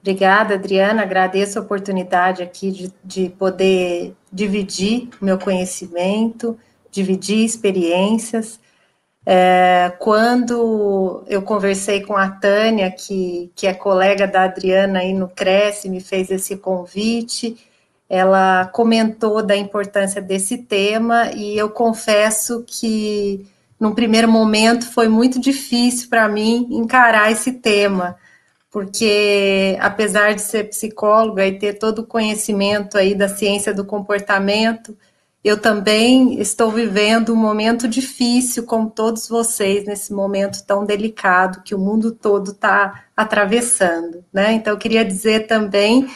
Obrigada, Adriana. Agradeço a oportunidade aqui de poder dividir meu conhecimento, dividir experiências. Quando eu conversei com a Tânia, que é colega da Adriana aí no Cresce, me fez esse convite, ela comentou da importância desse tema e eu confesso que, num primeiro momento, foi muito difícil para mim encarar esse tema, porque, apesar de ser psicóloga e ter todo o conhecimento aí da ciência do comportamento, eu também estou vivendo um momento difícil, como todos vocês, nesse momento tão delicado que o mundo todo está atravessando, né? Então, eu queria dizer também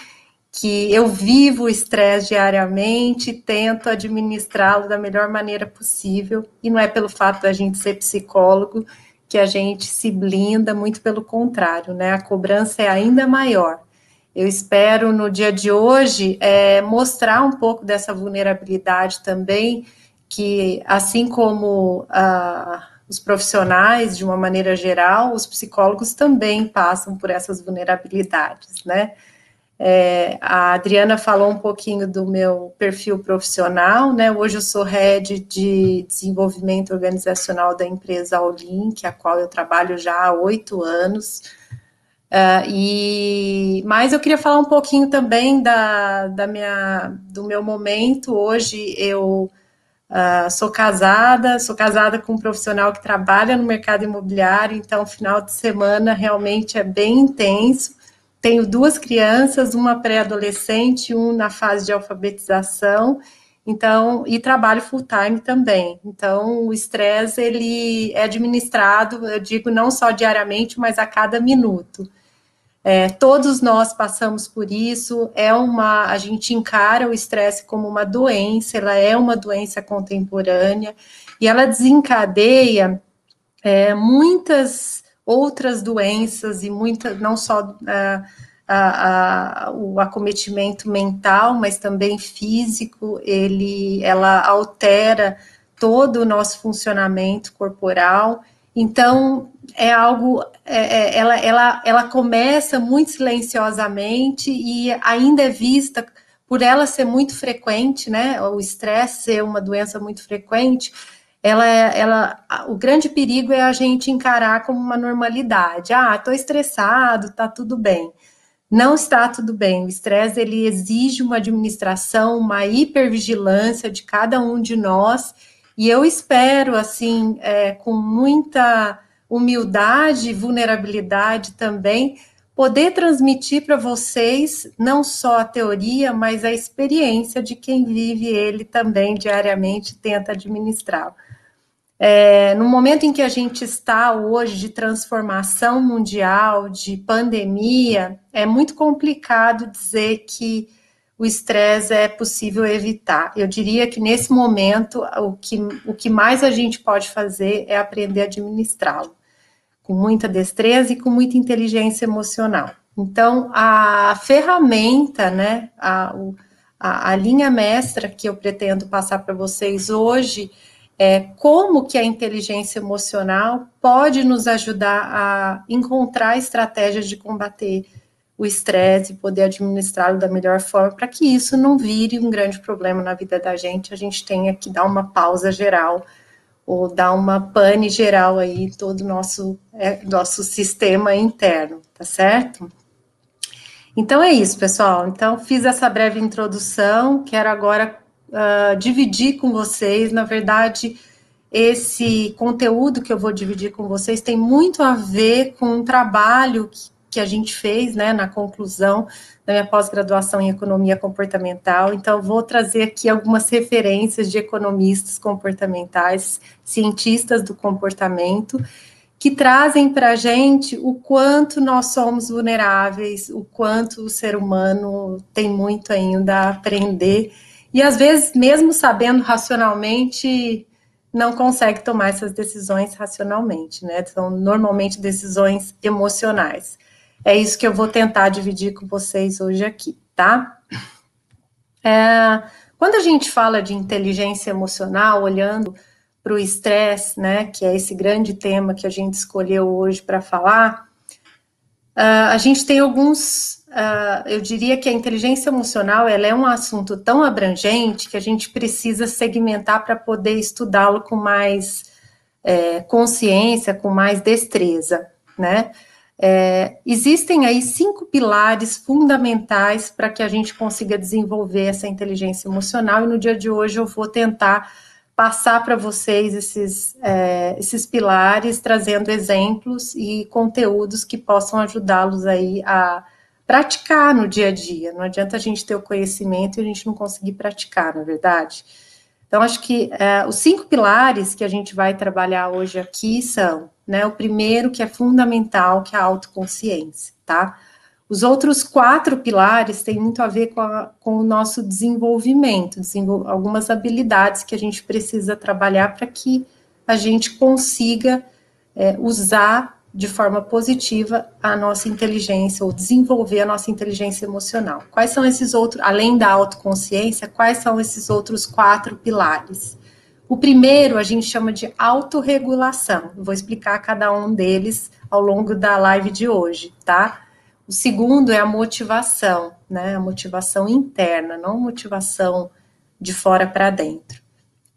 que eu vivo o estresse diariamente, tento administrá-lo da melhor maneira possível, e não é pelo fato da gente ser psicólogo que a gente se blinda, muito pelo contrário, né? A cobrança é ainda maior. Eu espero, no dia de hoje, mostrar um pouco dessa vulnerabilidade também, que, assim como os profissionais, de uma maneira geral, os psicólogos também passam por essas vulnerabilidades, né? A Adriana falou um pouquinho do meu perfil profissional, né? Hoje eu sou Head de Desenvolvimento Organizacional da empresa Allin, que a qual eu trabalho já há 8 anos, mas eu queria falar um pouquinho também do meu momento. Hoje eu sou casada com um profissional que trabalha no mercado imobiliário, então final de semana realmente é bem intenso. Tenho 2 crianças, uma pré-adolescente, um na fase de alfabetização, então, e trabalho full-time também. Então, o estresse, ele é administrado, eu digo, não só diariamente, mas a cada minuto. Todos nós passamos por isso, a gente encara o estresse como uma doença, ela é uma doença contemporânea, e ela desencadeia muitas outras doenças, e muitas, não só o acometimento mental, mas também físico. Ela altera todo o nosso funcionamento corporal. Então, é algo, ela começa muito silenciosamente e ainda é vista, por ela ser muito frequente, né? O estresse ser uma doença muito frequente, o grande perigo é a gente encarar como uma normalidade. Estou estressado, tá tudo bem. Não está tudo bem. O estresse, ele exige uma administração, uma hipervigilância de cada um de nós, e eu espero, assim, com muita humildade e vulnerabilidade também, poder transmitir para vocês não só a teoria, mas a experiência de quem vive ele também diariamente, tenta administrar. No momento em que a gente está hoje de transformação mundial, de pandemia, é muito complicado dizer que o estresse é possível evitar. Eu diria que nesse momento o que mais a gente pode fazer é aprender a administrá-lo, com muita destreza e com muita inteligência emocional. Então, a ferramenta, né, a linha mestra que eu pretendo passar para vocês hoje é como que a inteligência emocional pode nos ajudar a encontrar estratégias de combater o estresse e poder administrá-lo da melhor forma, para que isso não vire um grande problema na vida da gente, a gente tenha que dar uma pausa geral ou dar uma pane geral aí em todo o nosso sistema interno, tá certo? Então é isso, pessoal. Então, fiz essa breve introdução, quero agora dividir com vocês. Na verdade, esse conteúdo que eu vou dividir com vocês tem muito a ver com um trabalho que a gente fez, né, na conclusão da minha pós-graduação em economia comportamental. Então, vou trazer aqui algumas referências de economistas comportamentais, cientistas do comportamento, que trazem para a gente o quanto nós somos vulneráveis, o quanto o ser humano tem muito ainda a aprender, e às vezes, mesmo sabendo racionalmente, não consegue tomar essas decisões racionalmente, né? São normalmente decisões emocionais. É isso que eu vou tentar dividir com vocês hoje aqui, tá? Quando a gente fala de inteligência emocional, olhando para o estresse, né, que é esse grande tema que a gente escolheu hoje para falar, a gente tem alguns, eu diria que a inteligência emocional, ela é um assunto tão abrangente que a gente precisa segmentar para poder estudá-lo com mais consciência, com mais destreza, né? Existem aí 5 pilares fundamentais para que a gente consiga desenvolver essa inteligência emocional, e no dia de hoje eu vou tentar passar para vocês esses pilares, trazendo exemplos e conteúdos que possam ajudá-los aí a praticar no dia a dia. Não adianta a gente ter o conhecimento e a gente não conseguir praticar, não é verdade? Então, acho que os 5 pilares que a gente vai trabalhar hoje aqui são, né, o primeiro, que é fundamental, que é a autoconsciência, tá? Os outros 4 pilares têm muito a ver com o nosso desenvolvimento, algumas habilidades que a gente precisa trabalhar para que a gente consiga usar de forma positiva a nossa inteligência, ou desenvolver a nossa inteligência emocional. Quais são esses outros, além da autoconsciência, quais são esses outros 4 pilares? O primeiro a gente chama de autorregulação. Vou explicar cada um deles ao longo da live de hoje, tá? O segundo é a motivação, né? A motivação interna, não motivação de fora para dentro.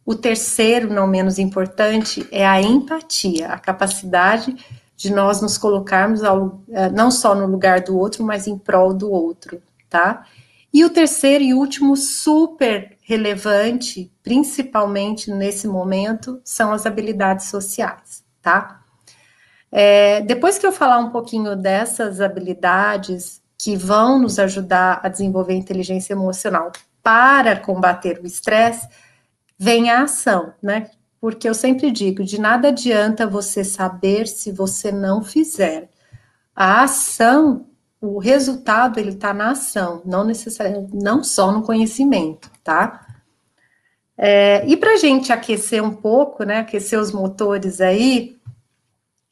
O terceiro, não menos importante, é a empatia, a capacidade de nós nos colocarmos não só no lugar do outro, mas em prol do outro, tá? E o terceiro e último, super relevante, principalmente nesse momento, são as habilidades sociais, tá? Depois que eu falar um pouquinho dessas habilidades que vão nos ajudar a desenvolver a inteligência emocional para combater o estresse, vem a ação, né? Porque eu sempre digo, de nada adianta você saber se você não fizer. A ação, o resultado, ele está na ação, não necessariamente, não só no conhecimento, tá? E para a gente aquecer um pouco, né, aquecer os motores aí,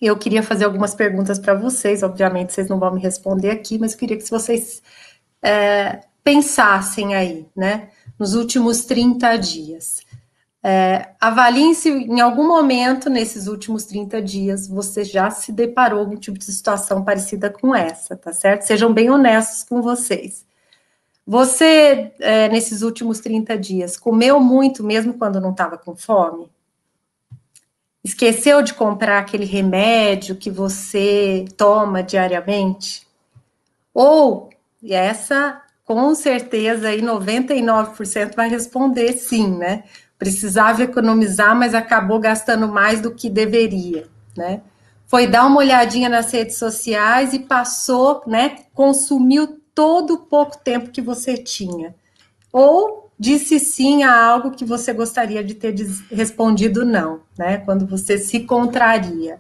eu queria fazer algumas perguntas para vocês, obviamente vocês não vão me responder aqui, mas eu queria que vocês pensassem aí, né, nos últimos 30 dias. Avaliem se em algum momento, nesses últimos 30 dias, você já se deparou com um tipo de situação parecida com essa, tá certo? Sejam bem honestos com vocês. Você, nesses últimos 30 dias, comeu muito mesmo quando não estava com fome? Esqueceu de comprar aquele remédio que você toma diariamente? Ou, e essa, com certeza, aí 99% vai responder sim, né? Precisava economizar, mas acabou gastando mais do que deveria, né? Foi dar uma olhadinha nas redes sociais e passou, né? Consumiu todo o pouco tempo que você tinha. Ou disse sim a algo que você gostaria de ter respondido não, né? Quando você se contraria.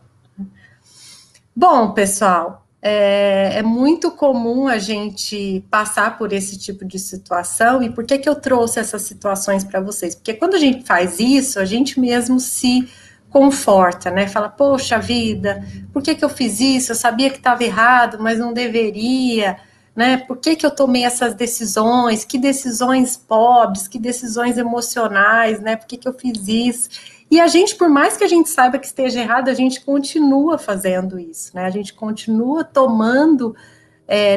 Bom, pessoal, é muito comum a gente passar por esse tipo de situação. E por que eu trouxe essas situações para vocês? Porque quando a gente faz isso, a gente mesmo se conforta, né? Fala, poxa vida, por que eu fiz isso? Eu sabia que estava errado, mas não deveria, né? Por que eu tomei essas decisões? Que decisões pobres, que decisões emocionais, né? Por que eu fiz isso? E a gente, por mais que a gente saiba que esteja errado, a gente continua fazendo isso, né? A gente continua tomando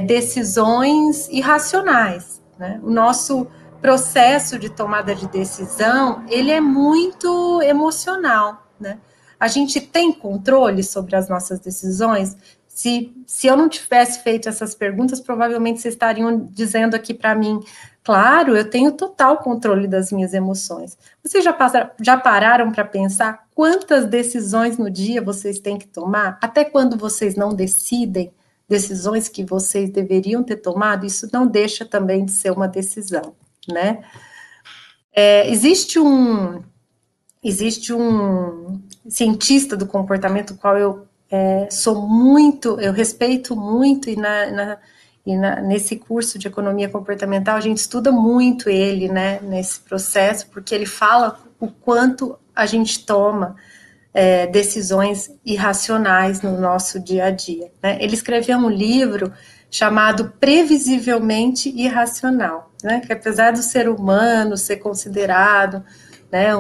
decisões irracionais, né? O nosso processo de tomada de decisão, ele é muito emocional, né? A gente tem controle sobre as nossas decisões? Se eu não tivesse feito essas perguntas, provavelmente vocês estariam dizendo aqui para mim, claro, eu tenho total controle das minhas emoções. Vocês já pararam para pensar quantas decisões no dia vocês têm que tomar? Até quando vocês não decidem decisões que vocês deveriam ter tomado, isso não deixa também de ser uma decisão, né? Existe um cientista do comportamento, qual eu Eu respeito muito, nesse curso de economia comportamental, a gente estuda muito ele, nesse processo, porque ele fala o quanto a gente toma decisões irracionais no nosso dia a dia, Ele escreveu um livro chamado Previsivelmente Irracional, que apesar do ser humano ser considerado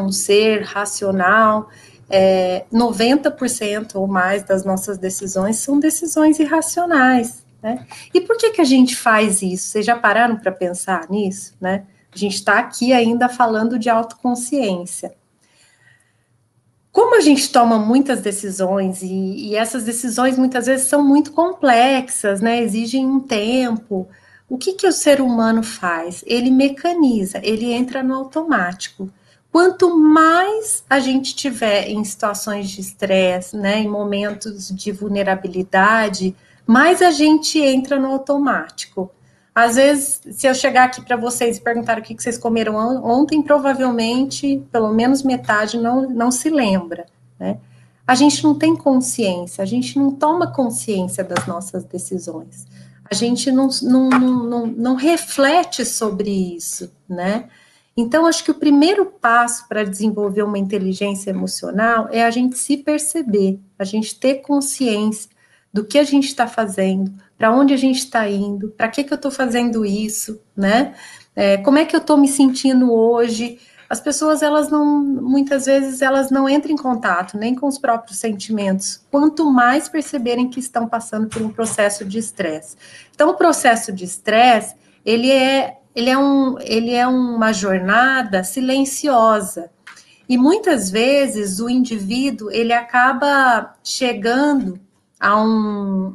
um ser racional, 90% ou mais das nossas decisões são decisões irracionais, E por que que a gente faz isso? Vocês já pararam para pensar nisso, A gente está aqui ainda falando de autoconsciência. Como a gente toma muitas decisões, e essas decisões muitas vezes são muito complexas, exigem um tempo, o que que o ser humano faz? Ele mecaniza, ele entra no automático. Quanto mais a gente tiver em situações de estresse, em momentos de vulnerabilidade, mais a gente entra no automático. Às vezes, se eu chegar aqui para vocês e perguntar o que vocês comeram ontem, provavelmente, pelo menos metade não se lembra, A gente não tem consciência, a gente não toma consciência das nossas decisões, a gente não reflete sobre isso, Então, acho que o primeiro passo para desenvolver uma inteligência emocional é a gente se perceber, a gente ter consciência do que a gente está fazendo, para onde a gente está indo, para que eu estou fazendo isso, Como é que eu estou me sentindo hoje? As pessoas, muitas vezes, elas não entram em contato nem com os próprios sentimentos, quanto mais perceberem que estão passando por um processo de estresse. Então, o processo de estresse, ele é uma jornada silenciosa. E muitas vezes o indivíduo, ele acaba chegando a um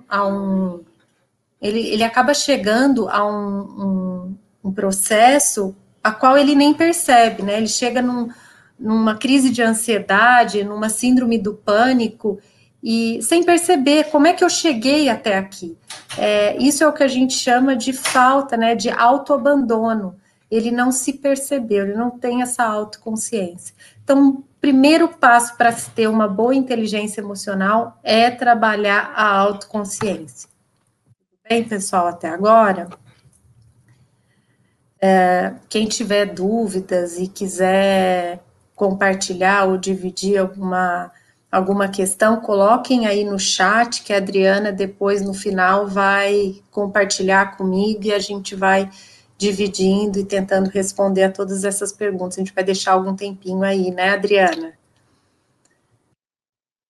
processo a qual ele nem percebe, Ele chega numa crise de ansiedade, numa síndrome do pânico, e sem perceber como é que eu cheguei até aqui. Isso é o que a gente chama de falta, de autoabandono. Ele não se percebeu, ele não tem essa autoconsciência. Então, primeiro passo para se ter uma boa inteligência emocional é trabalhar a autoconsciência. Tudo bem, pessoal, até agora? Quem tiver dúvidas e quiser compartilhar ou dividir alguma questão, coloquem aí no chat, que a Adriana depois, no final, vai compartilhar comigo e a gente vai dividindo e tentando responder a todas essas perguntas. A gente vai deixar algum tempinho aí, Adriana?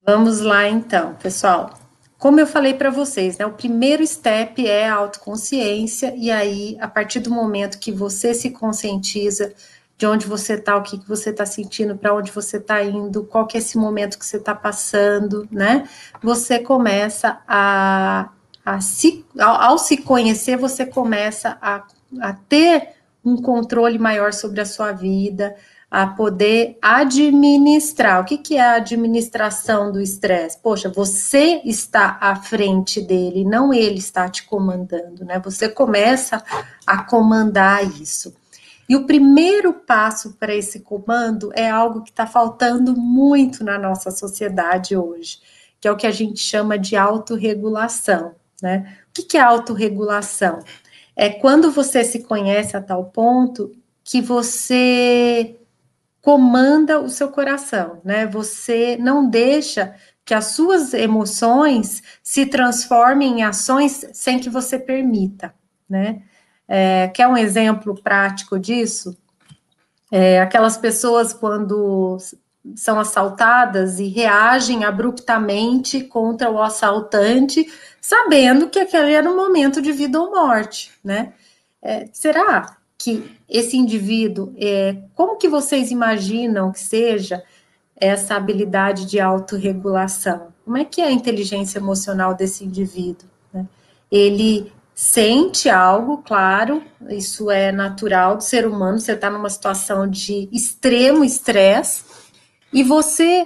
Vamos lá, então, pessoal. Como eu falei para vocês, o primeiro step é a autoconsciência, e aí, a partir do momento que você se conscientiza de onde você está, o que você está sentindo, para onde você está indo, qual que é esse momento que você está passando, Você começa ao se conhecer, você começa a ter um controle maior sobre a sua vida, a poder administrar. O que é a administração do estresse? Poxa, você está à frente dele, não ele está te comandando, Você começa a comandar isso. E o primeiro passo para esse comando é algo que está faltando muito na nossa sociedade hoje, que é o que a gente chama de autorregulação, O que é autorregulação? É quando você se conhece a tal ponto que você comanda o seu coração, Você não deixa que as suas emoções se transformem em ações sem que você permita, Quer um exemplo prático disso? Aquelas pessoas quando são assaltadas e reagem abruptamente contra o assaltante, sabendo que aquele era um momento de vida ou morte, Será que esse indivíduo, como que vocês imaginam que seja essa habilidade de autorregulação? Como é que é a inteligência emocional desse indivíduo? Ele sente algo, claro, isso é natural do ser humano, você está numa situação de extremo estresse, e você,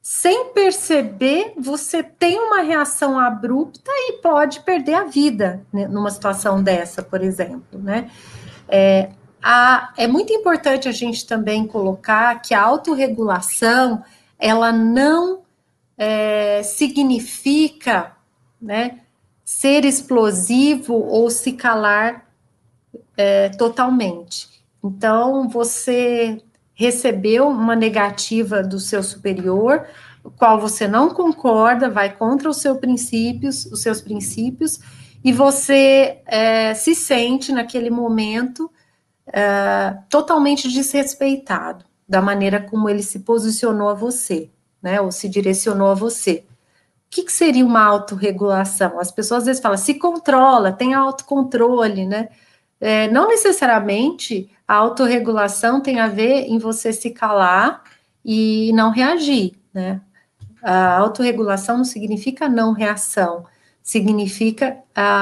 sem perceber, você tem uma reação abrupta e pode perder a vida, numa situação dessa, por exemplo, É muito importante a gente também colocar que a autorregulação, ela não significa, né, ser explosivo ou se calar totalmente. Então, você recebeu uma negativa do seu superior, o qual você não concorda, vai contra os seus princípios, e você se sente, naquele momento, totalmente desrespeitado, da maneira como ele se posicionou a você, né, ou se direcionou a você. O que seria uma autorregulação? As pessoas às vezes falam, se controla, tem autocontrole, né? Não necessariamente a autorregulação tem a ver em você se calar e não reagir, né? A autorregulação não significa não reação, significa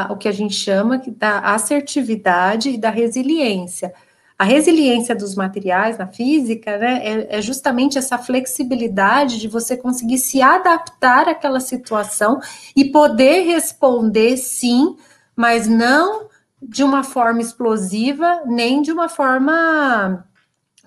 o que a gente chama da assertividade e da resiliência. A resiliência dos materiais na física, né, é justamente essa flexibilidade de você conseguir se adaptar àquela situação e poder responder sim, mas não de uma forma explosiva, nem de uma forma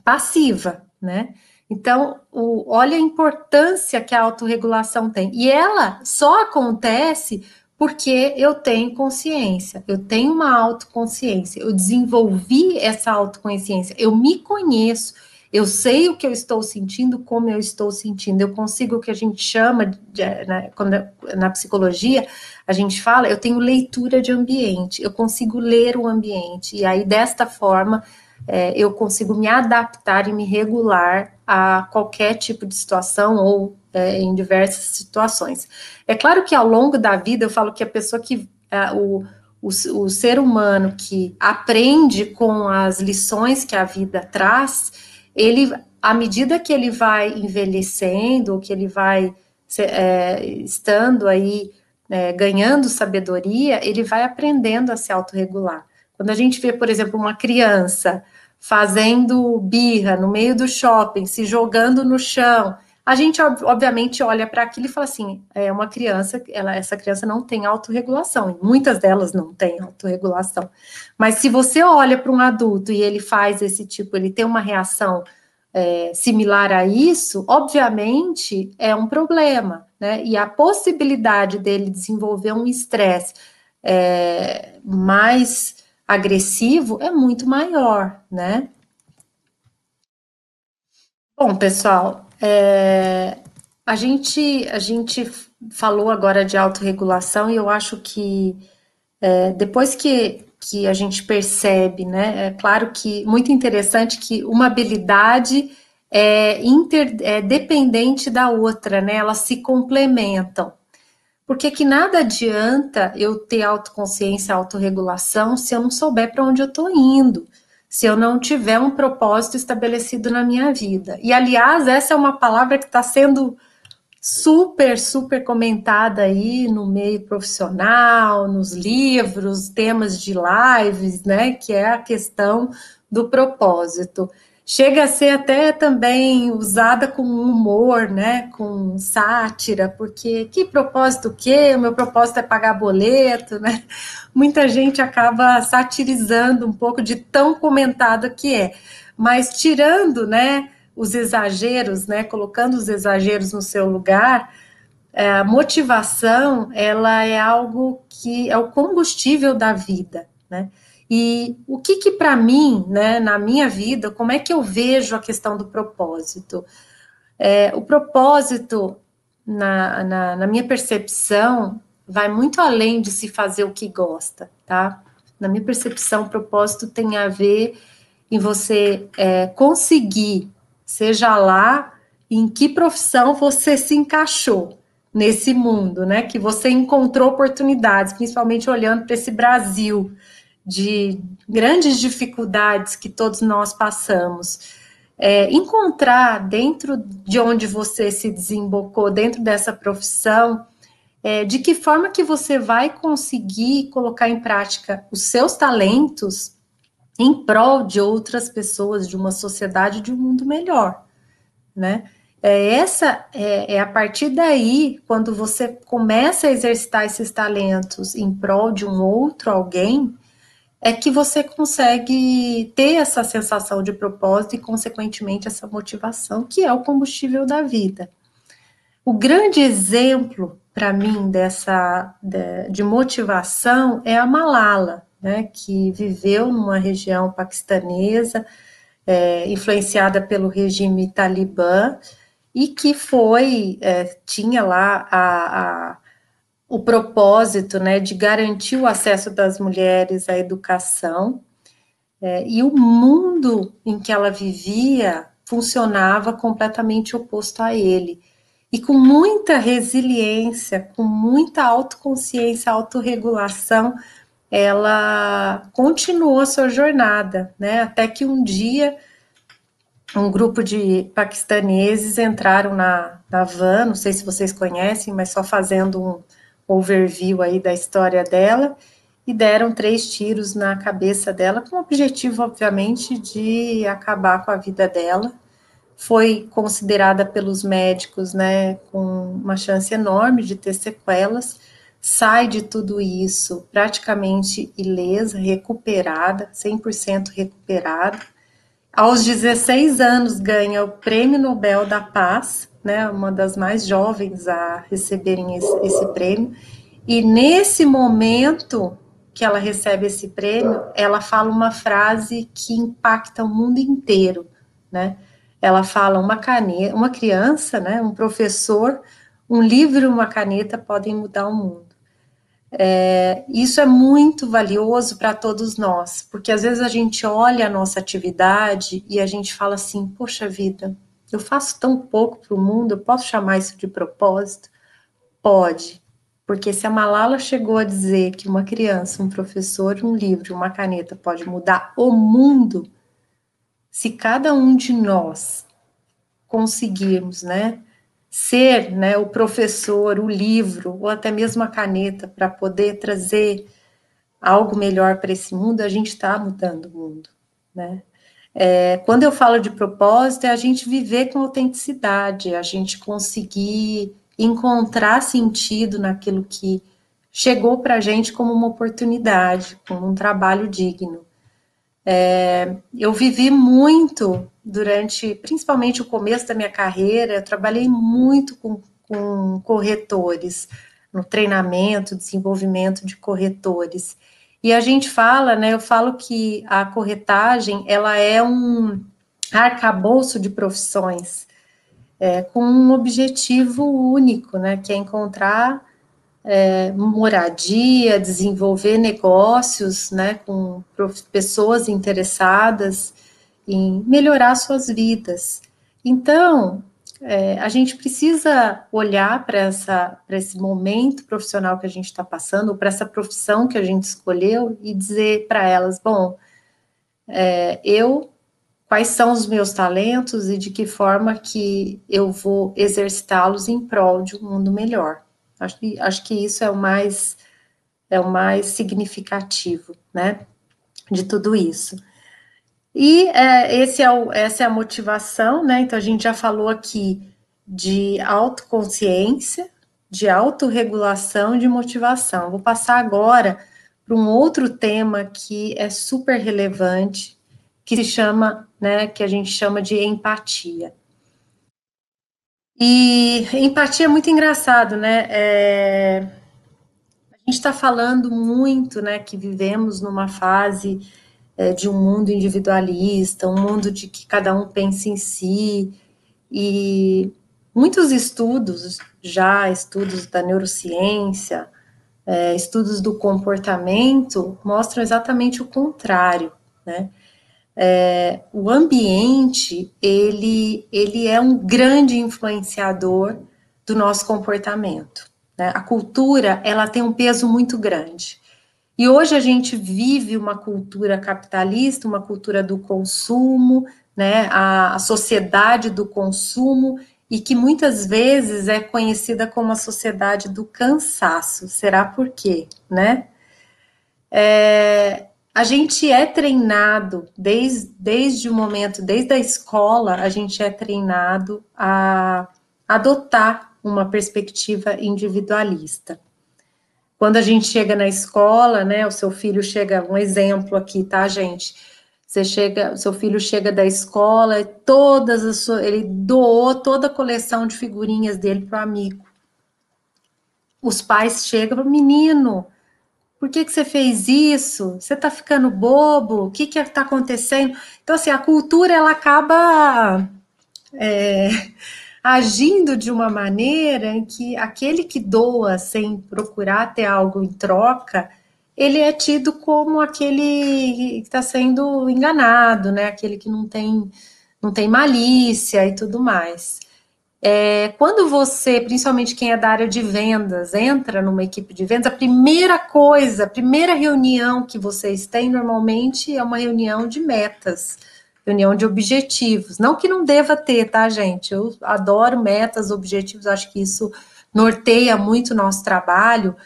passiva, né? Então, olha a importância que a autorregulação tem. E ela só acontece porque eu tenho consciência, eu tenho uma autoconsciência, eu desenvolvi essa autoconsciência, eu me conheço, eu sei o que eu estou sentindo, como eu estou sentindo, eu consigo o que a gente chama, na psicologia, a gente fala, eu tenho leitura de ambiente, eu consigo ler o ambiente, e aí desta forma eu consigo me adaptar e me regular a qualquer tipo de situação ou em diversas situações. É claro que ao longo da vida eu falo que a pessoa que o ser humano que aprende com as lições que a vida traz, ele, à medida que ele vai envelhecendo, ou que ele vai estando aí, ganhando sabedoria, ele vai aprendendo a se autorregular. Quando a gente vê, por exemplo, uma criança fazendo birra no meio do shopping, se jogando no chão, a gente, obviamente, olha para aquilo e fala assim, é uma criança, essa criança não tem autorregulação, e muitas delas não têm autorregulação. Mas se você olha para um adulto e ele faz esse tipo, ele tem uma reação similar a isso, obviamente, é um problema, né? E a possibilidade dele desenvolver um estresse mais agressivo é muito maior, né? Bom, pessoal, a gente falou agora de autorregulação e eu acho que depois que a gente percebe, né? É claro que muito interessante que uma habilidade é dependente da outra, né? Elas se complementam. Porque que nada adianta eu ter autoconsciência, autorregulação, se eu não souber para onde eu estou indo, se eu não tiver um propósito estabelecido na minha vida. E, aliás, essa é uma palavra que está sendo super, super comentada aí no meio profissional, nos livros, temas de lives, né, que é a questão do propósito. Chega a ser até também usada com humor, né, com sátira, porque que propósito o quê? O meu propósito é pagar boleto, né? Muita gente acaba satirizando um pouco de tão comentada que é. Mas tirando, né, os exageros, né, colocando os exageros no seu lugar, a motivação, ela é algo que é o combustível da vida, né? E o que para mim, né, na minha vida, como é que eu vejo a questão do propósito? O propósito, na minha percepção, vai muito além de se fazer o que gosta, tá? Na minha percepção, o propósito tem a ver em você conseguir, seja lá em que profissão você se encaixou nesse mundo, né? Que você encontrou oportunidades, principalmente olhando para esse Brasil, de grandes dificuldades que todos nós passamos, encontrar dentro de onde você se desembocou, dentro dessa profissão, de que forma que você vai conseguir colocar em prática os seus talentos em prol de outras pessoas, de uma sociedade, de um mundo melhor, né? Essa é a partir daí, quando você começa a exercitar esses talentos em prol de um outro alguém, é que você consegue ter essa sensação de propósito e, consequentemente, essa motivação, que é o combustível da vida. O grande exemplo para mim de motivação é a Malala, né, que viveu numa região paquistanesa, influenciada pelo regime talibã, e que tinha lá o propósito, né, de garantir o acesso das mulheres à educação, e o mundo em que ela vivia funcionava completamente oposto a ele. E com muita resiliência, com muita autoconsciência, autorregulação, ela continuou a sua jornada, né? Até que um dia, um grupo de paquistaneses entraram na van, não sei se vocês conhecem, mas só fazendo um overview aí da história dela, e deram 3 tiros na cabeça dela, com o objetivo, obviamente, de acabar com a vida dela. Foi considerada pelos médicos, né, com uma chance enorme de ter sequelas, sai de tudo isso praticamente ilesa, recuperada, 100% recuperada. Aos 16 anos ganha o Prêmio Nobel da Paz, né, uma das mais jovens a receberem esse prêmio, e nesse momento que ela recebe esse prêmio, ela fala uma frase que impacta o mundo inteiro, né? Ela fala: uma criança, né, um professor, um livro e uma caneta podem mudar o mundo. Isso é muito valioso para todos nós, porque às vezes a gente olha a nossa atividade e a gente fala assim: poxa vida, eu faço tão pouco para o mundo, eu posso chamar isso de propósito? Pode, porque se a Malala chegou a dizer que uma criança, um professor, um livro e uma caneta pode mudar o mundo, se cada um de nós conseguirmos, né, ser, né, o professor, o livro, ou até mesmo a caneta, para poder trazer algo melhor para esse mundo, a gente está mudando o mundo, né? Quando eu falo de propósito, é a gente viver com autenticidade, a gente conseguir encontrar sentido naquilo que chegou para a gente como uma oportunidade, como um trabalho digno. Eu vivi muito durante, principalmente o começo da minha carreira, eu trabalhei muito com corretores, no treinamento, desenvolvimento de corretores, e a gente fala, né, eu falo que a corretagem, ela é um arcabouço de profissões, com um objetivo único, né, que é encontrar moradia, desenvolver negócios, né, com pessoas interessadas em melhorar suas vidas. Então, a gente precisa olhar para esse momento profissional que a gente está passando, ou para essa profissão que a gente escolheu, e dizer para elas: bom, quais são os meus talentos e de que forma que eu vou exercitá-los em prol de um mundo melhor. Acho que isso é o mais significativo, né, de tudo isso. E essa é a motivação, né? Então, a gente já falou aqui de autoconsciência, de autorregulação, de motivação. Vou passar agora para um outro tema que é super relevante, que se chama, né, que a gente chama de empatia. E empatia é muito engraçado, né? A gente está falando muito, né, que vivemos numa fase de um mundo individualista, um mundo de que cada um pensa em si, e muitos estudos da neurociência, estudos do comportamento, mostram exatamente o contrário, né? O ambiente, ele é um grande influenciador do nosso comportamento, né? A cultura, ela tem um peso muito grande. E hoje a gente vive uma cultura capitalista, uma cultura do consumo, né? A sociedade do consumo, e que muitas vezes é conhecida como a sociedade do cansaço. Será por quê, né? A gente é treinado, desde a escola, a gente é treinado a adotar uma perspectiva individualista. Quando a gente chega na escola, né, o seu filho chega, um exemplo aqui, tá, gente? Você chega, seu filho chega da escola, ele doou toda a coleção de figurinhas dele para o amigo. Os pais chegam e falam: menino, por que você fez isso? Você está ficando bobo? O que está acontecendo? Então, assim, a cultura ela acaba agindo de uma maneira em que aquele que doa sem procurar ter algo em troca, ele é tido como aquele que está sendo enganado, né? Aquele que não tem malícia e tudo mais. Quando você, principalmente quem é da área de vendas, entra numa equipe de vendas, a primeira reunião que vocês têm normalmente é uma reunião de metas, reunião de objetivos. Não que não deva ter, tá, gente? Eu adoro metas, objetivos, acho que isso norteia muito o nosso trabalho,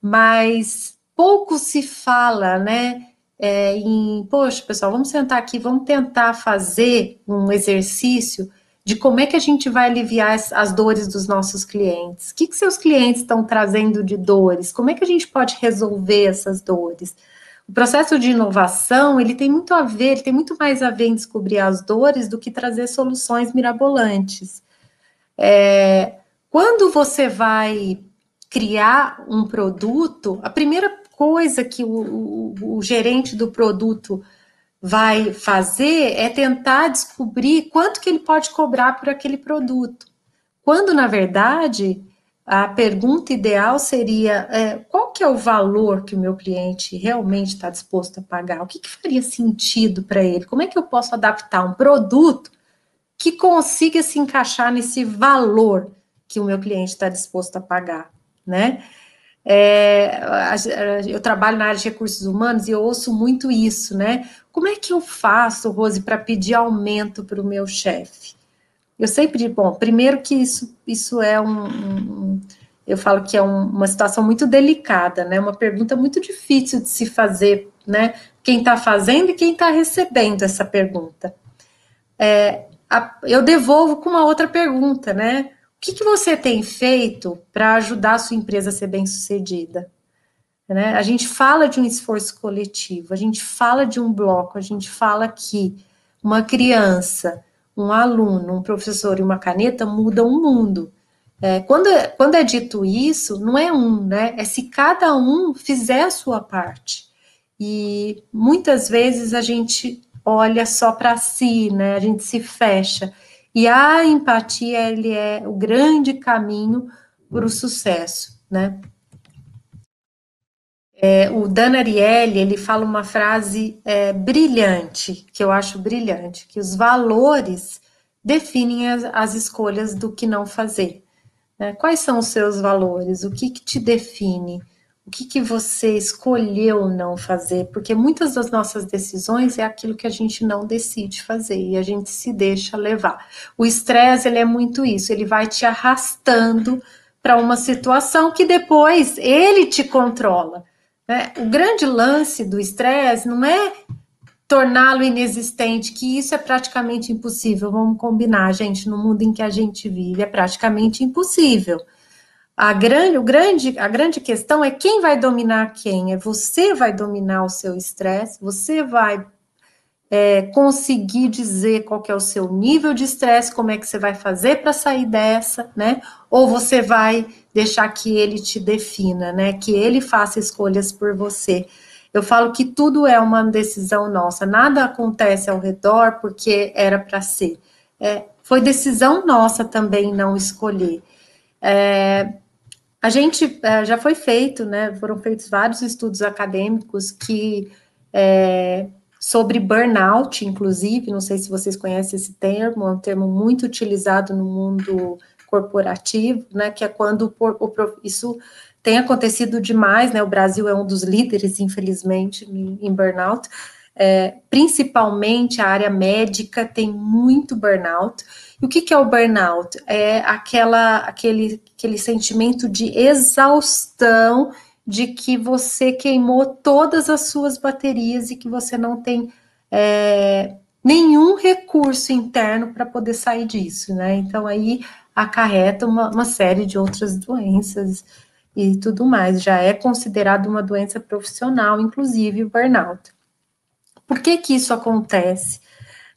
mas pouco se fala, né, poxa, pessoal, vamos sentar aqui, vamos tentar fazer um exercício de como é que a gente vai aliviar as dores dos nossos clientes. O que seus clientes estão trazendo de dores? Como é que a gente pode resolver essas dores? O processo de inovação, ele tem muito mais a ver em descobrir as dores do que trazer soluções mirabolantes. Quando você vai criar um produto, a primeira coisa que o gerente do produto vai fazer é tentar descobrir quanto que ele pode cobrar por aquele produto. Quando, na verdade, a pergunta ideal seria qual que é o valor que o meu cliente realmente está disposto a pagar? O que faria sentido para ele? Como é que eu posso adaptar um produto que consiga se encaixar nesse valor que o meu cliente está disposto a pagar? Né? Eu trabalho na área de recursos humanos e eu ouço muito isso, né? Como é que eu faço, Rose, para pedir aumento para o meu chefe? Eu sempre digo, bom, primeiro que isso é eu falo que é uma situação muito delicada, né? Uma pergunta muito difícil de se fazer, né? Quem está fazendo e quem está recebendo essa pergunta. Eu devolvo com uma outra pergunta, né? O que você tem feito para ajudar a sua empresa a ser bem-sucedida? Né? A gente fala de um esforço coletivo, a gente fala de um bloco, a gente fala que uma criança, um aluno, um professor e uma caneta mudam o mundo. Quando é dito isso, não é né? É se cada um fizer a sua parte. E muitas vezes a gente olha só para si, né? A gente se fecha. E a empatia, ele é o grande caminho para o sucesso, né? O Dan Ariely, ele fala uma frase brilhante, que eu acho brilhante, que os valores definem as escolhas do que não fazer. Né? Quais são os seus valores? O que te define? O que você escolheu não fazer? Porque muitas das nossas decisões é aquilo que a gente não decide fazer e a gente se deixa levar. O estresse, ele é muito isso, ele vai te arrastando para uma situação que depois ele te controla. Né? O grande lance do estresse não é torná-lo inexistente, que isso é praticamente impossível, vamos combinar, gente, no mundo em que a gente vive é praticamente impossível. A grande questão é quem vai dominar quem. Você vai dominar o seu estresse, você vai conseguir dizer qual que é o seu nível de estresse, como é que você vai fazer para sair dessa, né? Ou você vai deixar que ele te defina, né? Que ele faça escolhas por você. Eu falo que tudo é uma decisão nossa, nada acontece ao redor porque era para ser. Foi decisão nossa também não escolher. A gente já foi feito, né? Foram feitos vários estudos acadêmicos que sobre burnout, inclusive, não sei se vocês conhecem esse termo, é um termo muito utilizado no mundo corporativo, né? Que é quando isso tem acontecido demais, né? O Brasil é um dos líderes, infelizmente, em burnout. Principalmente a área médica tem muito burnout. E o que é o burnout? É aquele sentimento de exaustão de que você queimou todas as suas baterias e que você não tem nenhum recurso interno para poder sair disso, né? Então, aí acarreta uma série de outras doenças e tudo mais. Já é considerado uma doença profissional, inclusive o burnout. Por que isso acontece?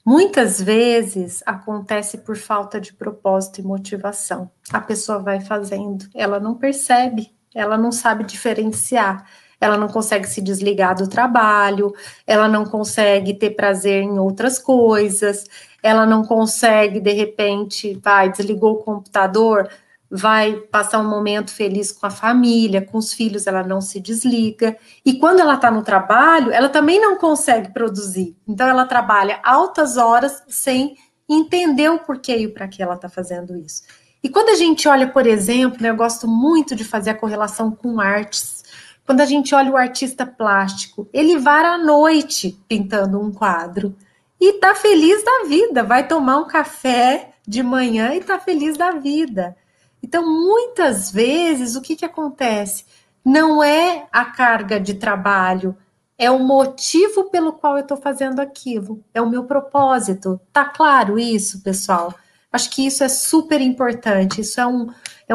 Muitas vezes acontece por falta de propósito e motivação. A pessoa vai fazendo, ela não percebe, ela não sabe diferenciar, ela não consegue se desligar do trabalho, ela não consegue ter prazer em outras coisas, ela não consegue, de repente, desligou o computador, vai passar um momento feliz com a família, com os filhos, ela não se desliga. E quando ela está no trabalho, ela também não consegue produzir. Então, ela trabalha altas horas sem entender o porquê e para que ela está fazendo isso. E quando a gente olha, por exemplo, eu gosto muito de fazer a correlação com artes. Quando a gente olha o artista plástico, ele vara à noite pintando um quadro e tá feliz da vida, vai tomar um café de manhã e tá feliz da vida. Então, muitas vezes, o que acontece? Não é a carga de trabalho, é o motivo pelo qual eu estou fazendo aquilo, é o meu propósito. Tá claro isso, pessoal? Acho que isso é super importante, isso é um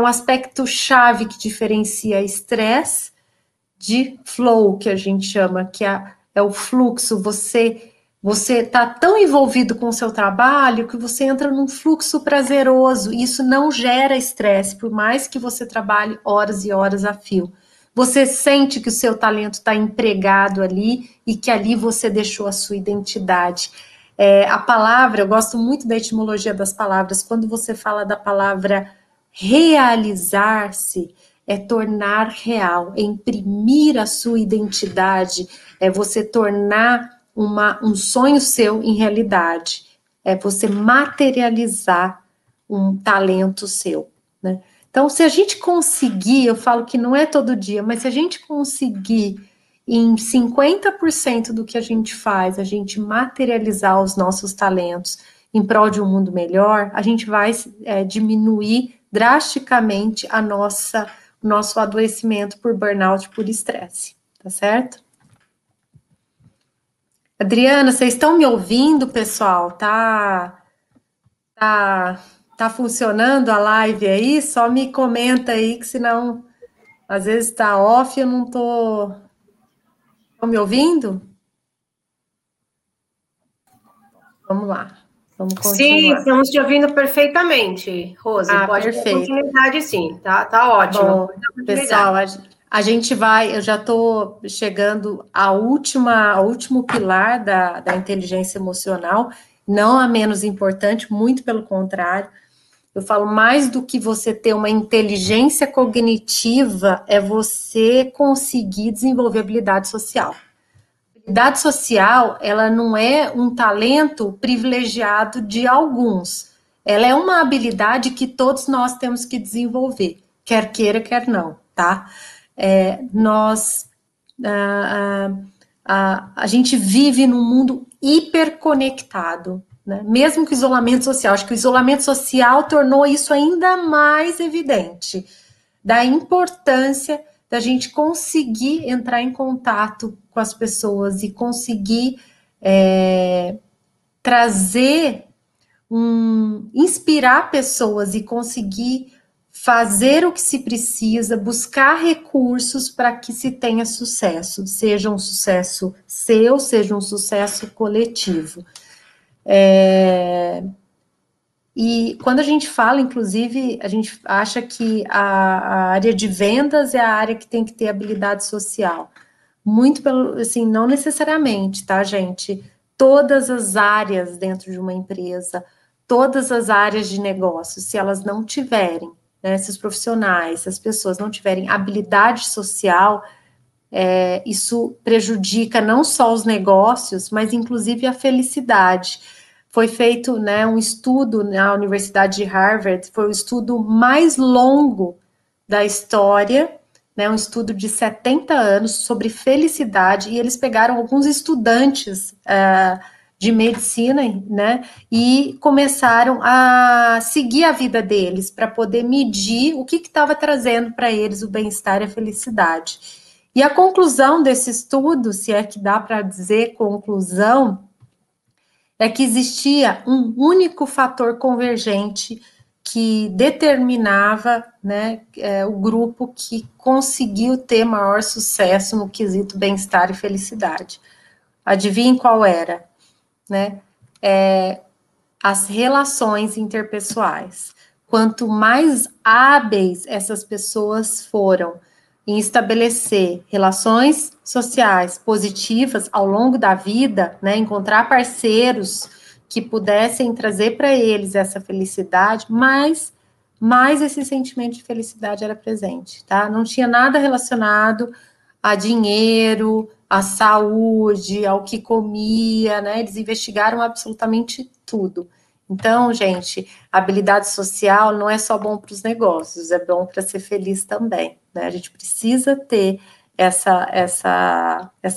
aspecto chave que diferencia estresse de flow, que a gente chama, que é o fluxo. Você está tão envolvido com o seu trabalho que você entra num fluxo prazeroso, e isso não gera estresse, por mais que você trabalhe horas e horas a fio. Você sente que o seu talento está empregado ali e que ali você deixou a sua identidade. A palavra, eu gosto muito da etimologia das palavras, quando você fala da palavra realizar-se, é tornar real, é imprimir a sua identidade, é você tornar um sonho seu em realidade, é você materializar um talento seu, né? Então, se a gente conseguir, eu falo que não é todo dia, mas se a gente conseguir em 50% do que a gente faz, a gente materializar os nossos talentos em prol de um mundo melhor, a gente vai diminuir drasticamente o nosso adoecimento por burnout, por estresse, tá certo? Adriana, vocês estão me ouvindo, pessoal? Tá funcionando a live aí? Só me comenta aí, que senão, às vezes tá off, eu não tô... Estão me ouvindo? Vamos lá. Vamos continuar. Sim, estamos te ouvindo perfeitamente, Rose. Pode ter continuidade, sim. Tá ótimo. Bom, pessoal, a gente vai... Eu já estou chegando ao último pilar da inteligência emocional, não a menos importante, muito pelo contrário. Eu falo, mais do que você ter uma inteligência cognitiva, é você conseguir desenvolver habilidade social. Habilidade social, ela não é um talento privilegiado de alguns. Ela é uma habilidade que todos nós temos que desenvolver, quer queira, quer não, tá? A gente vive num mundo hiperconectado, né? Mesmo que o isolamento social, acho que o isolamento social tornou isso ainda mais evidente, da importância da gente conseguir entrar em contato com as pessoas e conseguir trazer, inspirar pessoas e conseguir fazer o que se precisa, buscar recursos para que se tenha sucesso, seja um sucesso seu, seja um sucesso coletivo. E quando a gente fala, inclusive, a gente acha que a área de vendas é a área que tem que ter habilidade social. Muito pelo, assim, não necessariamente, tá, gente? Todas as áreas dentro de uma empresa, todas as áreas de negócio, se elas não tiverem, né, se os profissionais, se as pessoas não tiverem habilidade social, isso prejudica não só os negócios, mas inclusive a felicidade. Foi feito, né, um estudo na Universidade de Harvard, foi o estudo mais longo da história, né, um estudo de 70 anos sobre felicidade, e eles pegaram alguns estudantes de medicina, né, e começaram a seguir a vida deles para poder medir o que estava trazendo para eles o bem-estar e a felicidade. E a conclusão desse estudo, se é que dá para dizer conclusão, é que existia um único fator convergente que determinava, né, o grupo que conseguiu ter maior sucesso no quesito bem-estar e felicidade. Adivinhe qual era, né? As relações interpessoais. Quanto mais hábeis essas pessoas foram em estabelecer relações sociais positivas ao longo da vida, né, encontrar parceiros que pudessem trazer para eles essa felicidade, mais esse sentimento de felicidade era presente, tá? Não tinha nada relacionado a dinheiro, a saúde, ao que comia, né? Eles investigaram absolutamente tudo. Então, gente, habilidade social não é só bom para os negócios, é bom para ser feliz também, né? A gente precisa ter essa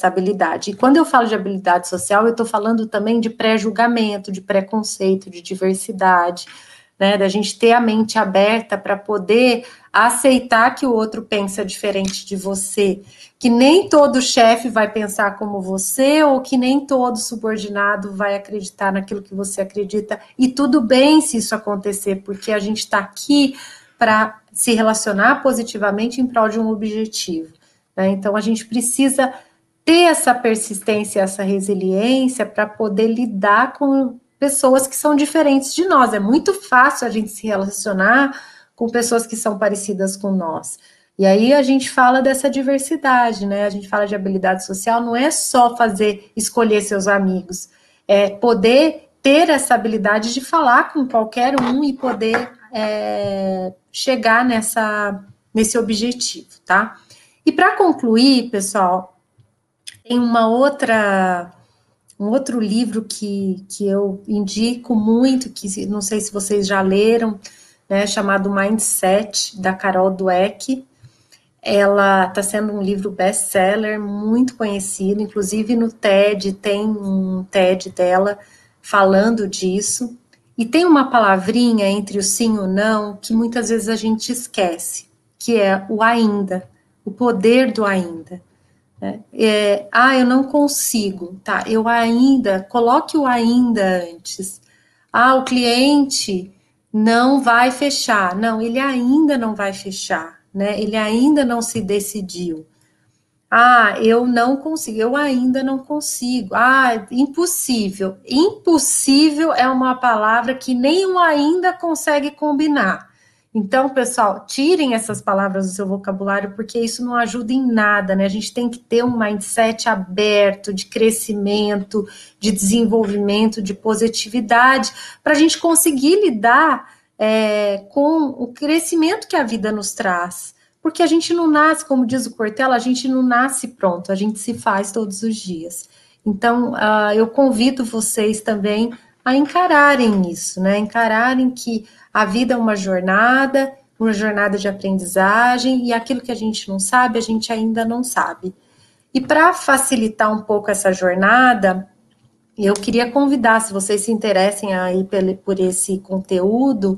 habilidade. E quando eu falo de habilidade social, eu estou falando também de pré-julgamento, de preconceito, de diversidade, né? Da gente ter a mente aberta para poder aceitar que o outro pensa diferente de você, que nem todo chefe vai pensar como você, ou que nem todo subordinado vai acreditar naquilo que você acredita, e tudo bem se isso acontecer, porque a gente está aqui para se relacionar positivamente em prol de um objetivo, né? Então a gente precisa ter essa persistência, essa resiliência para poder lidar com pessoas que são diferentes de nós. É muito fácil a gente se relacionar com pessoas que são parecidas com nós. E aí a gente fala dessa diversidade, né? A gente fala de habilidade social, não é só escolher seus amigos, é poder ter essa habilidade de falar com qualquer um e poder chegar nesse objetivo, tá? E para concluir, pessoal, tem um outro livro que eu indico muito, que não sei se vocês já leram, né? Chamado Mindset, da Carol Dweck. Ela está sendo um livro best-seller, muito conhecido, inclusive no TED, tem um TED dela falando disso, e tem uma palavrinha entre o sim e o não que muitas vezes a gente esquece, que é o ainda, o poder do ainda, né? Eu não consigo, tá, eu ainda, coloque o ainda antes. O cliente não vai fechar, não, ele ainda não vai fechar, né? Ele ainda não se decidiu. Eu não consigo, eu ainda não consigo. Impossível. Impossível é uma palavra que nem o ainda consegue combinar. Então, pessoal, tirem essas palavras do seu vocabulário, porque isso não ajuda em nada, né? A gente tem que ter um mindset aberto, de crescimento, de desenvolvimento, de positividade, para a gente conseguir lidar com o crescimento que a vida nos traz, porque a gente não nasce, como diz o Cortella, a gente não nasce pronto, a gente se faz todos os dias. Então, eu convido vocês também a encararem isso, né? Encararem que a vida é uma jornada de aprendizagem, e aquilo que a gente não sabe, a gente ainda não sabe. E para facilitar um pouco essa jornada, eu queria convidar, se vocês se interessem aí por esse conteúdo,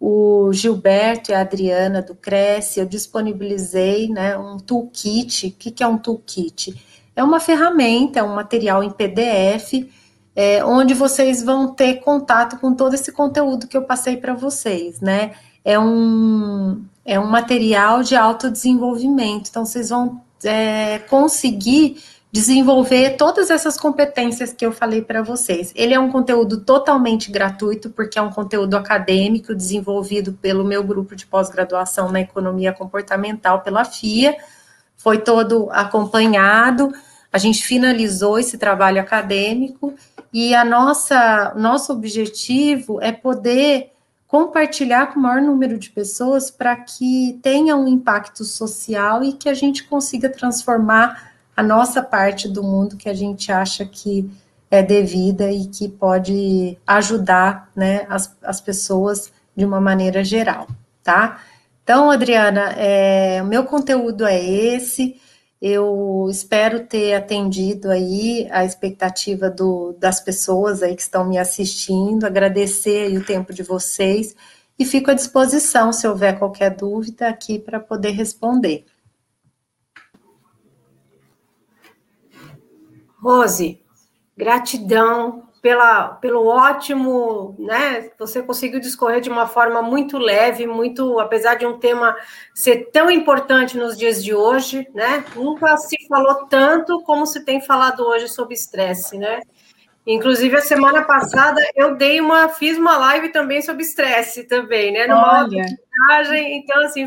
o Gilberto e a Adriana do Cresce, eu disponibilizei, né, um toolkit. O que é um toolkit? É uma ferramenta, é um material em PDF, onde vocês vão ter contato com todo esse conteúdo que eu passei para vocês, né? É um material de autodesenvolvimento, então vocês vão conseguir desenvolver todas essas competências que eu falei para vocês. Ele é um conteúdo totalmente gratuito, porque é um conteúdo acadêmico desenvolvido pelo meu grupo de pós-graduação na economia comportamental pela FIA, foi todo acompanhado, a gente finalizou esse trabalho acadêmico, e nosso objetivo é poder compartilhar com o maior número de pessoas para que tenha um impacto social e que a gente consiga transformar a nossa parte do mundo que a gente acha que é devida e que pode ajudar, né, as pessoas de uma maneira geral, tá? Então, Adriana, o meu conteúdo é esse, eu espero ter atendido aí a expectativa das pessoas aí que estão me assistindo, agradecer aí o tempo de vocês, e fico à disposição, se houver qualquer dúvida aqui, para poder responder. Rose, gratidão pelo ótimo, né? Você conseguiu discorrer de uma forma muito leve, muito, apesar de um tema ser tão importante nos dias de hoje, né? Nunca se falou tanto como se tem falado hoje sobre estresse, né? Inclusive, a semana passada, eu fiz uma live também sobre estresse também, né? Numa outra viagem. Então, assim,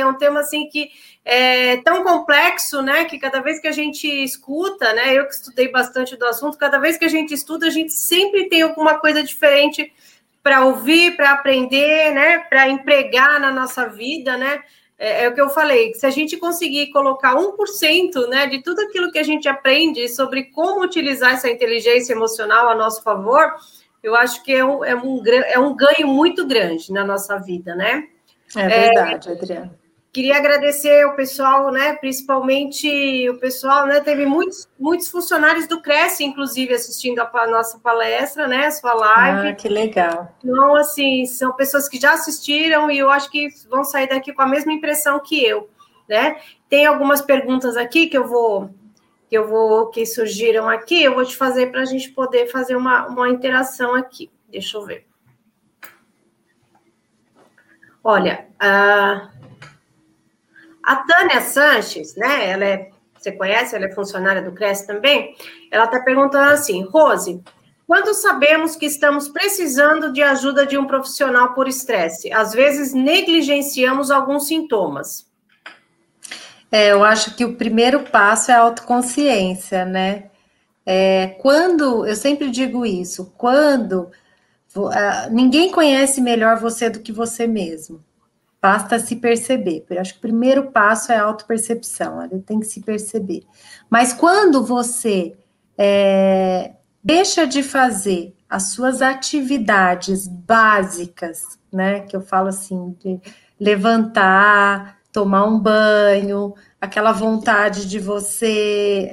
é um tema assim que é tão complexo, né? Que cada vez que a gente escuta, né? Eu que estudei bastante do assunto, cada vez que a gente estuda, a gente sempre tem alguma coisa diferente para ouvir, para aprender, né? Para empregar na nossa vida, né? É o que eu falei, se a gente conseguir colocar 1%, né, de tudo aquilo que a gente aprende sobre como utilizar essa inteligência emocional a nosso favor, eu acho que é um ganho muito grande na nossa vida, né? É verdade, Adriana. Queria agradecer o pessoal, né, principalmente o pessoal, né, teve muitos funcionários do CRESS, inclusive, assistindo a nossa palestra, né, a sua live. Ah, que legal. Então, assim, são pessoas que já assistiram e eu acho que vão sair daqui com a mesma impressão que eu, né. Tem algumas perguntas aqui que surgiram aqui, eu vou te fazer para a gente poder fazer uma interação aqui. Deixa eu ver. Olha, a Tânia Sanches, né, você conhece, ela é funcionária do CRESS também, ela está perguntando assim, Rose, quando sabemos que estamos precisando de ajuda de um profissional por estresse? Às vezes negligenciamos alguns sintomas. Eu acho que o primeiro passo é a autoconsciência, né? Eu sempre digo isso, ninguém conhece melhor você do que você mesmo. Basta se perceber. Eu acho que o primeiro passo é a autopercepção, ela tem que se perceber. Mas quando você deixa de fazer as suas atividades básicas, né, que eu falo assim, de levantar, tomar um banho, aquela vontade de você,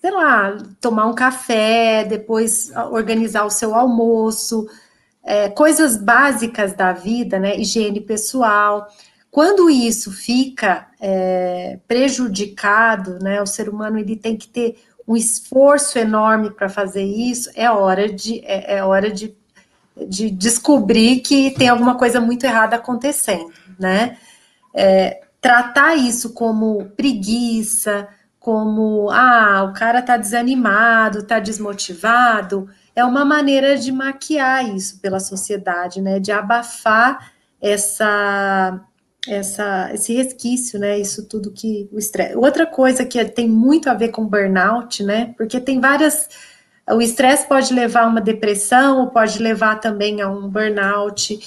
sei lá, tomar um café, depois organizar o seu almoço, coisas básicas da vida, né, higiene pessoal, quando isso fica prejudicado, né, o ser humano ele tem que ter um esforço enorme para fazer isso, é hora de descobrir que tem alguma coisa muito errada acontecendo, né, tratar isso como preguiça, como, o cara tá desanimado, tá desmotivado, é uma maneira de maquiar isso pela sociedade, né, de abafar esse resquício, né, isso tudo que o estresse. Outra coisa que tem muito a ver com burnout, né, porque tem várias, o estresse pode levar a uma depressão, ou pode levar também a um burnout,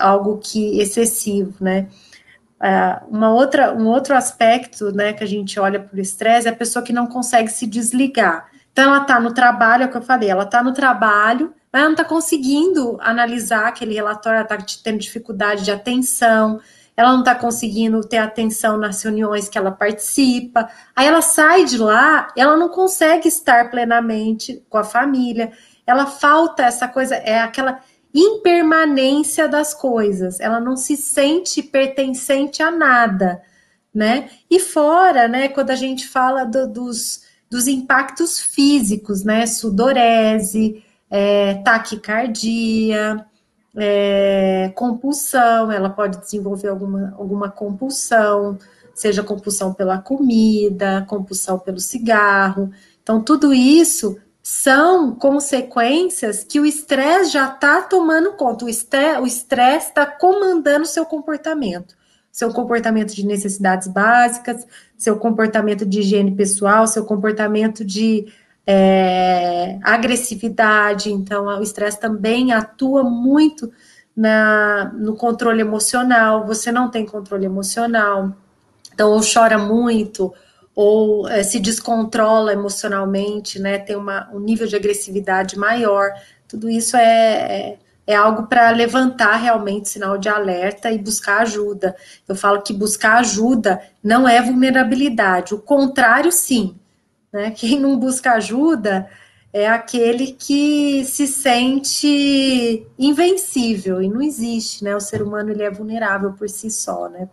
algo que excessivo, né. Um outro aspecto, né, que a gente olha para o estresse é a pessoa que não consegue se desligar. Então, ela está no trabalho, é o que eu falei, ela está no trabalho, mas ela não está conseguindo analisar aquele relatório, ela está tendo dificuldade de atenção, ela não está conseguindo ter atenção nas reuniões que ela participa, aí ela sai de lá, ela não consegue estar plenamente com a família, ela falta essa coisa, é aquela impermanência das coisas, ela não se sente pertencente a nada, né? E fora, né, quando a gente fala dos impactos físicos, né, sudorese, taquicardia, compulsão, ela pode desenvolver alguma compulsão, seja compulsão pela comida, compulsão pelo cigarro, então tudo isso são consequências que o estresse já está tomando conta, o estresse está comandando o seu comportamento. Seu comportamento de necessidades básicas, seu comportamento de higiene pessoal, seu comportamento de agressividade. Então, o estresse também atua muito no controle emocional. Você não tem controle emocional, então, ou chora muito, ou se descontrola emocionalmente, né? Tem um nível de agressividade maior. Tudo isso é algo para levantar realmente sinal de alerta e buscar ajuda. Eu falo que buscar ajuda não é vulnerabilidade, o contrário sim, né? Quem não busca ajuda é aquele que se sente invencível, e não existe, né? O ser humano ele é vulnerável por si só, né?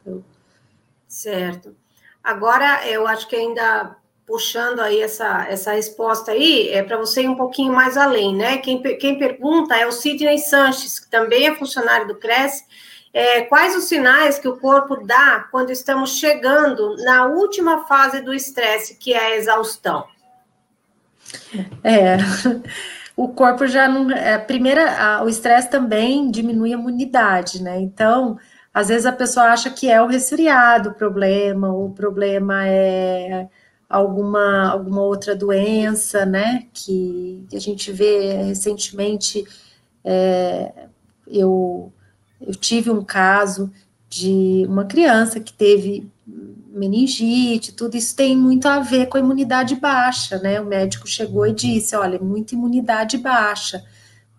Certo. Agora, eu acho que ainda puxando aí essa resposta aí, é para você ir um pouquinho mais além, né? Quem pergunta é o Sidney Sanches, que também é funcionário do CRESS. Quais os sinais que o corpo dá quando estamos chegando na última fase do estresse, que é a exaustão? O corpo já não... o estresse também diminui a imunidade, né? Então, às vezes a pessoa acha que é o resfriado o problema, ou o problema é alguma outra doença, né? Que a gente vê recentemente, eu tive um caso de uma criança que teve meningite, tudo isso tem muito a ver com a imunidade baixa, né? O médico chegou e disse, olha, muita imunidade baixa.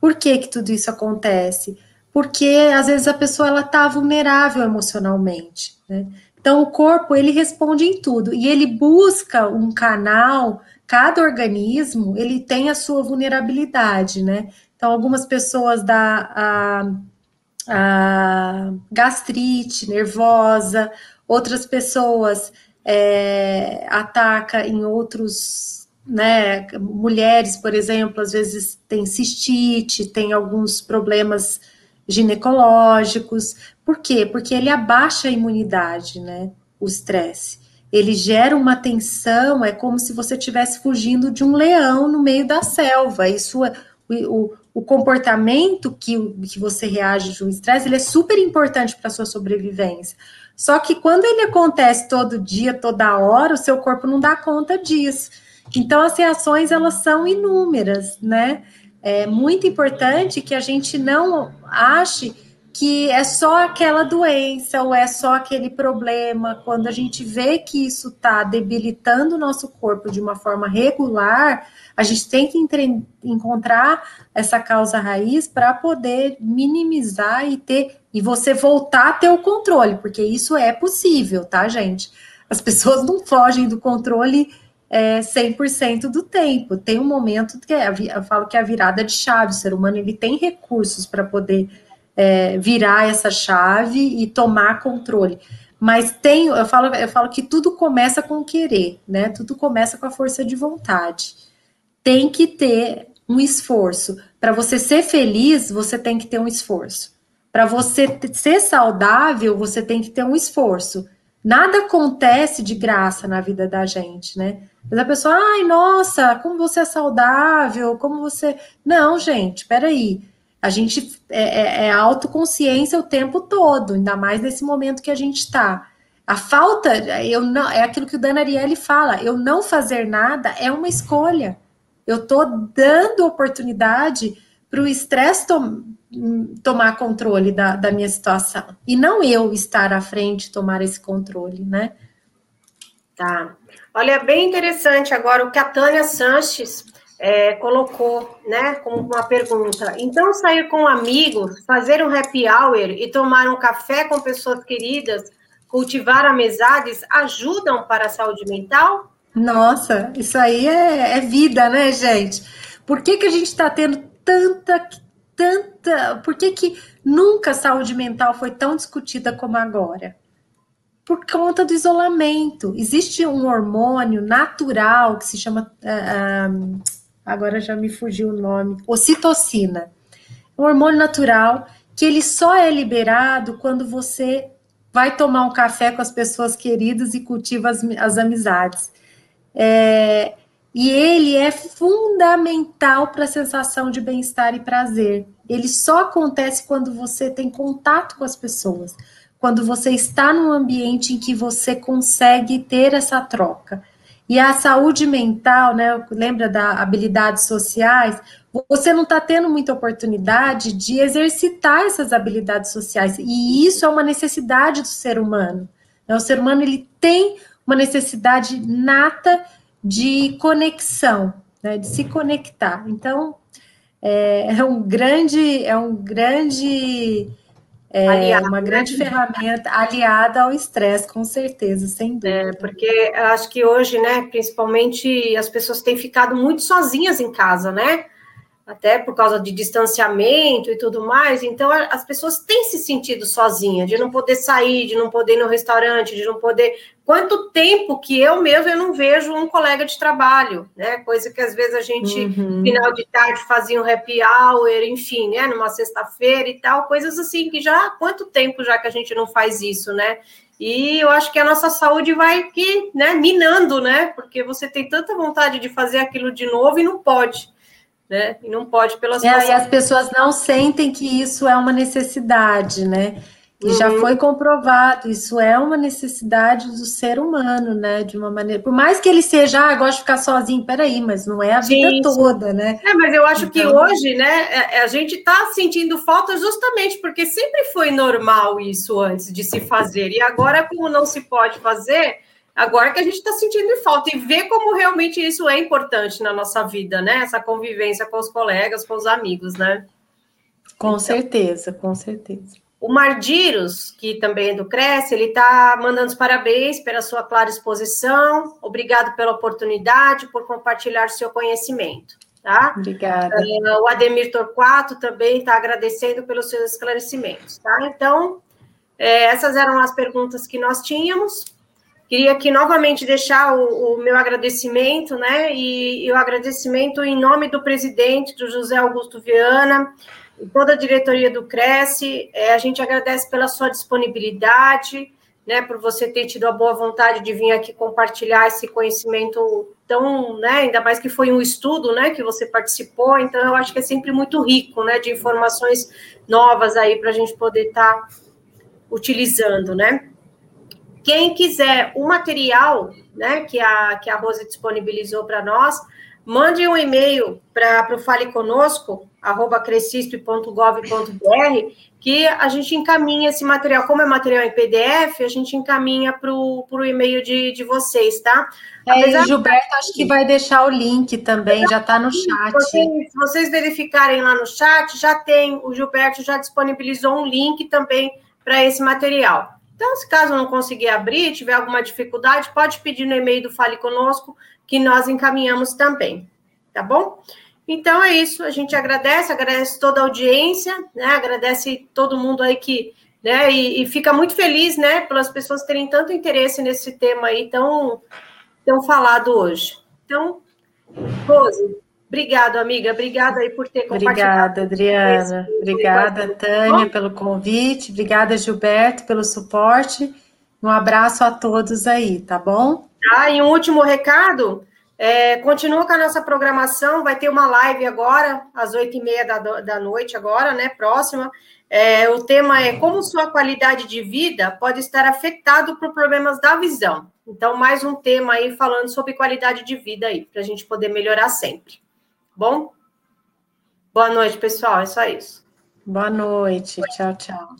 Por que que tudo isso acontece? Porque, às vezes, a pessoa ela tá vulnerável emocionalmente, né? Então, o corpo, ele responde em tudo, e ele busca um canal, cada organismo, ele tem a sua vulnerabilidade, né? Então, algumas pessoas a gastrite nervosa, outras pessoas ataca em outros, né, mulheres, por exemplo, às vezes tem cistite, tem alguns problemas ginecológicos. Por quê? Porque ele abaixa a imunidade, né, o estresse. Ele gera uma tensão, é como se você estivesse fugindo de um leão no meio da selva, isso é... O comportamento que você reage de um estresse, ele é super importante para a sua sobrevivência. Só que quando ele acontece todo dia, toda hora, o seu corpo não dá conta disso. Então, as reações, elas são inúmeras, né? É muito importante que a gente não ache que é só aquela doença ou é só aquele problema. Quando a gente vê que isso está debilitando o nosso corpo de uma forma regular, a gente tem que encontrar essa causa raiz para poder minimizar e você voltar a ter o controle, porque isso é possível, tá, gente? As pessoas não fogem do controle 100% do tempo. Tem um momento que eu falo que é a virada de chave. O ser humano ele tem recursos para poder virar essa chave e tomar controle. Mas eu falo que tudo começa com querer, né? Tudo começa com a força de vontade. Tem que ter um esforço. Para você ser feliz, você tem que ter um esforço. Para você ser saudável, você tem que ter um esforço. Nada acontece de graça na vida da gente, né? Mas a pessoa, ai, nossa, como você é saudável, como você... Não, gente, peraí. A gente é autoconsciência o tempo todo, ainda mais nesse momento que a gente está. A falta, é aquilo que o Dan Ariely fala, eu não fazer nada é uma escolha. Eu estou dando oportunidade para o estresse tomar controle da minha situação. E não eu estar à frente e tomar esse controle, né? Tá. Olha, é bem interessante agora o que a Tânia Sanches colocou, né, como uma pergunta. Então, sair com amigos, fazer um happy hour e tomar um café com pessoas queridas, cultivar amizades, ajudam para a saúde mental? Nossa, isso aí é vida, né, gente? Por que que a gente está tendo tanta... Por que nunca a saúde mental foi tão discutida como agora? Por conta do isolamento. Existe um hormônio natural que se chama... agora já me fugiu o nome. Ocitocina. Um hormônio natural que ele só é liberado quando você vai tomar um café com as pessoas queridas e cultiva as amizades. E ele é fundamental para a sensação de bem-estar e prazer. Ele só acontece quando você tem contato com as pessoas, quando você está num ambiente em que você consegue ter essa troca. E a saúde mental, né, lembra das habilidades sociais? Você não está tendo muita oportunidade de exercitar essas habilidades sociais, e isso é uma necessidade do ser humano. O ser humano ele tem uma necessidade nata de conexão, né, de se conectar. Então, uma grande ferramenta aliada ao estresse, com certeza, sem dúvida. Porque acho que hoje, né, principalmente, as pessoas têm ficado muito sozinhas em casa, né? até por causa de distanciamento e tudo mais, então as pessoas têm se sentido sozinhas, de não poder sair, de não poder ir no restaurante, de não poder... Quanto tempo que eu não vejo um colega de trabalho, né? Coisa que às vezes a gente, final de tarde, fazia um happy hour, enfim, né? Numa sexta-feira e tal, coisas assim que já... Quanto tempo já que a gente não faz isso, né? E eu acho que a nossa saúde vai que, né, minando, né? Porque você tem tanta vontade de fazer aquilo de novo e não pode. Né? E não pode pelas coisas. E as pessoas não sentem que isso é uma necessidade, né? E já foi comprovado, isso é uma necessidade do ser humano, né? De uma maneira. Por mais que ele seja, gosto de ficar sozinho, peraí, mas não é a vida toda, né? É, mas eu acho que hoje, né, a gente tá sentindo falta justamente porque sempre foi normal isso antes de se fazer. E agora, como não se pode fazer. Agora que a gente está sentindo falta e ver como realmente isso é importante na nossa vida, né? Essa convivência com os colegas, com os amigos, né? Com certeza. O Mardiros, que também é do CRESS, ele está mandando os parabéns pela sua clara exposição. Obrigado pela oportunidade, por compartilhar seu conhecimento. Tá? Obrigada. O Ademir Torquato também está agradecendo pelos seus esclarecimentos. Tá? Então, essas eram as perguntas que nós tínhamos. Queria aqui novamente deixar o meu agradecimento, né? E o agradecimento em nome do presidente, do José Augusto Viana, e toda a diretoria do Cresce. A gente agradece pela sua disponibilidade, né? Por você ter tido a boa vontade de vir aqui compartilhar esse conhecimento tão, né? Ainda mais que foi um estudo, né? Que você participou. Então, eu acho que é sempre muito rico, né? De informações novas aí para a gente poder estar utilizando, né? Quem quiser o material, né, que a Rosa disponibilizou para nós, mande um e-mail para o faleconosco@crescisp.gov.br, que a gente encaminha esse material. Como é material em PDF, a gente encaminha para o e-mail de vocês, tá? E Gilberto, acho que vai deixar o link também, já está no chat. Se vocês verificarem lá no chat, já tem, o Gilberto já disponibilizou um link também para esse material. Então, se caso não conseguir abrir, tiver alguma dificuldade, pode pedir no e-mail do Fale Conosco, que nós encaminhamos também, tá bom? Então, é isso, a gente agradece toda a audiência, né? Agradece todo mundo aí que, né? E fica muito feliz, né? Pelas pessoas terem tanto interesse nesse tema aí tão falado hoje. Então, Rose, obrigado, amiga. Obrigada aí por ter compartilhado. Obrigada, Adriana. Obrigada, Tânia, pelo convite. Obrigada, Gilberto, pelo suporte. Um abraço a todos aí, tá bom? E um último recado. Continua com a nossa programação. Vai ter uma live agora, às 8h30 da noite agora, né? Próxima. O tema é como sua qualidade de vida pode estar afetado por problemas da visão. Então, mais um tema aí falando sobre qualidade de vida aí, para a gente poder melhorar sempre. Bom? Boa noite, pessoal. É só isso. Boa noite. Tchau, tchau.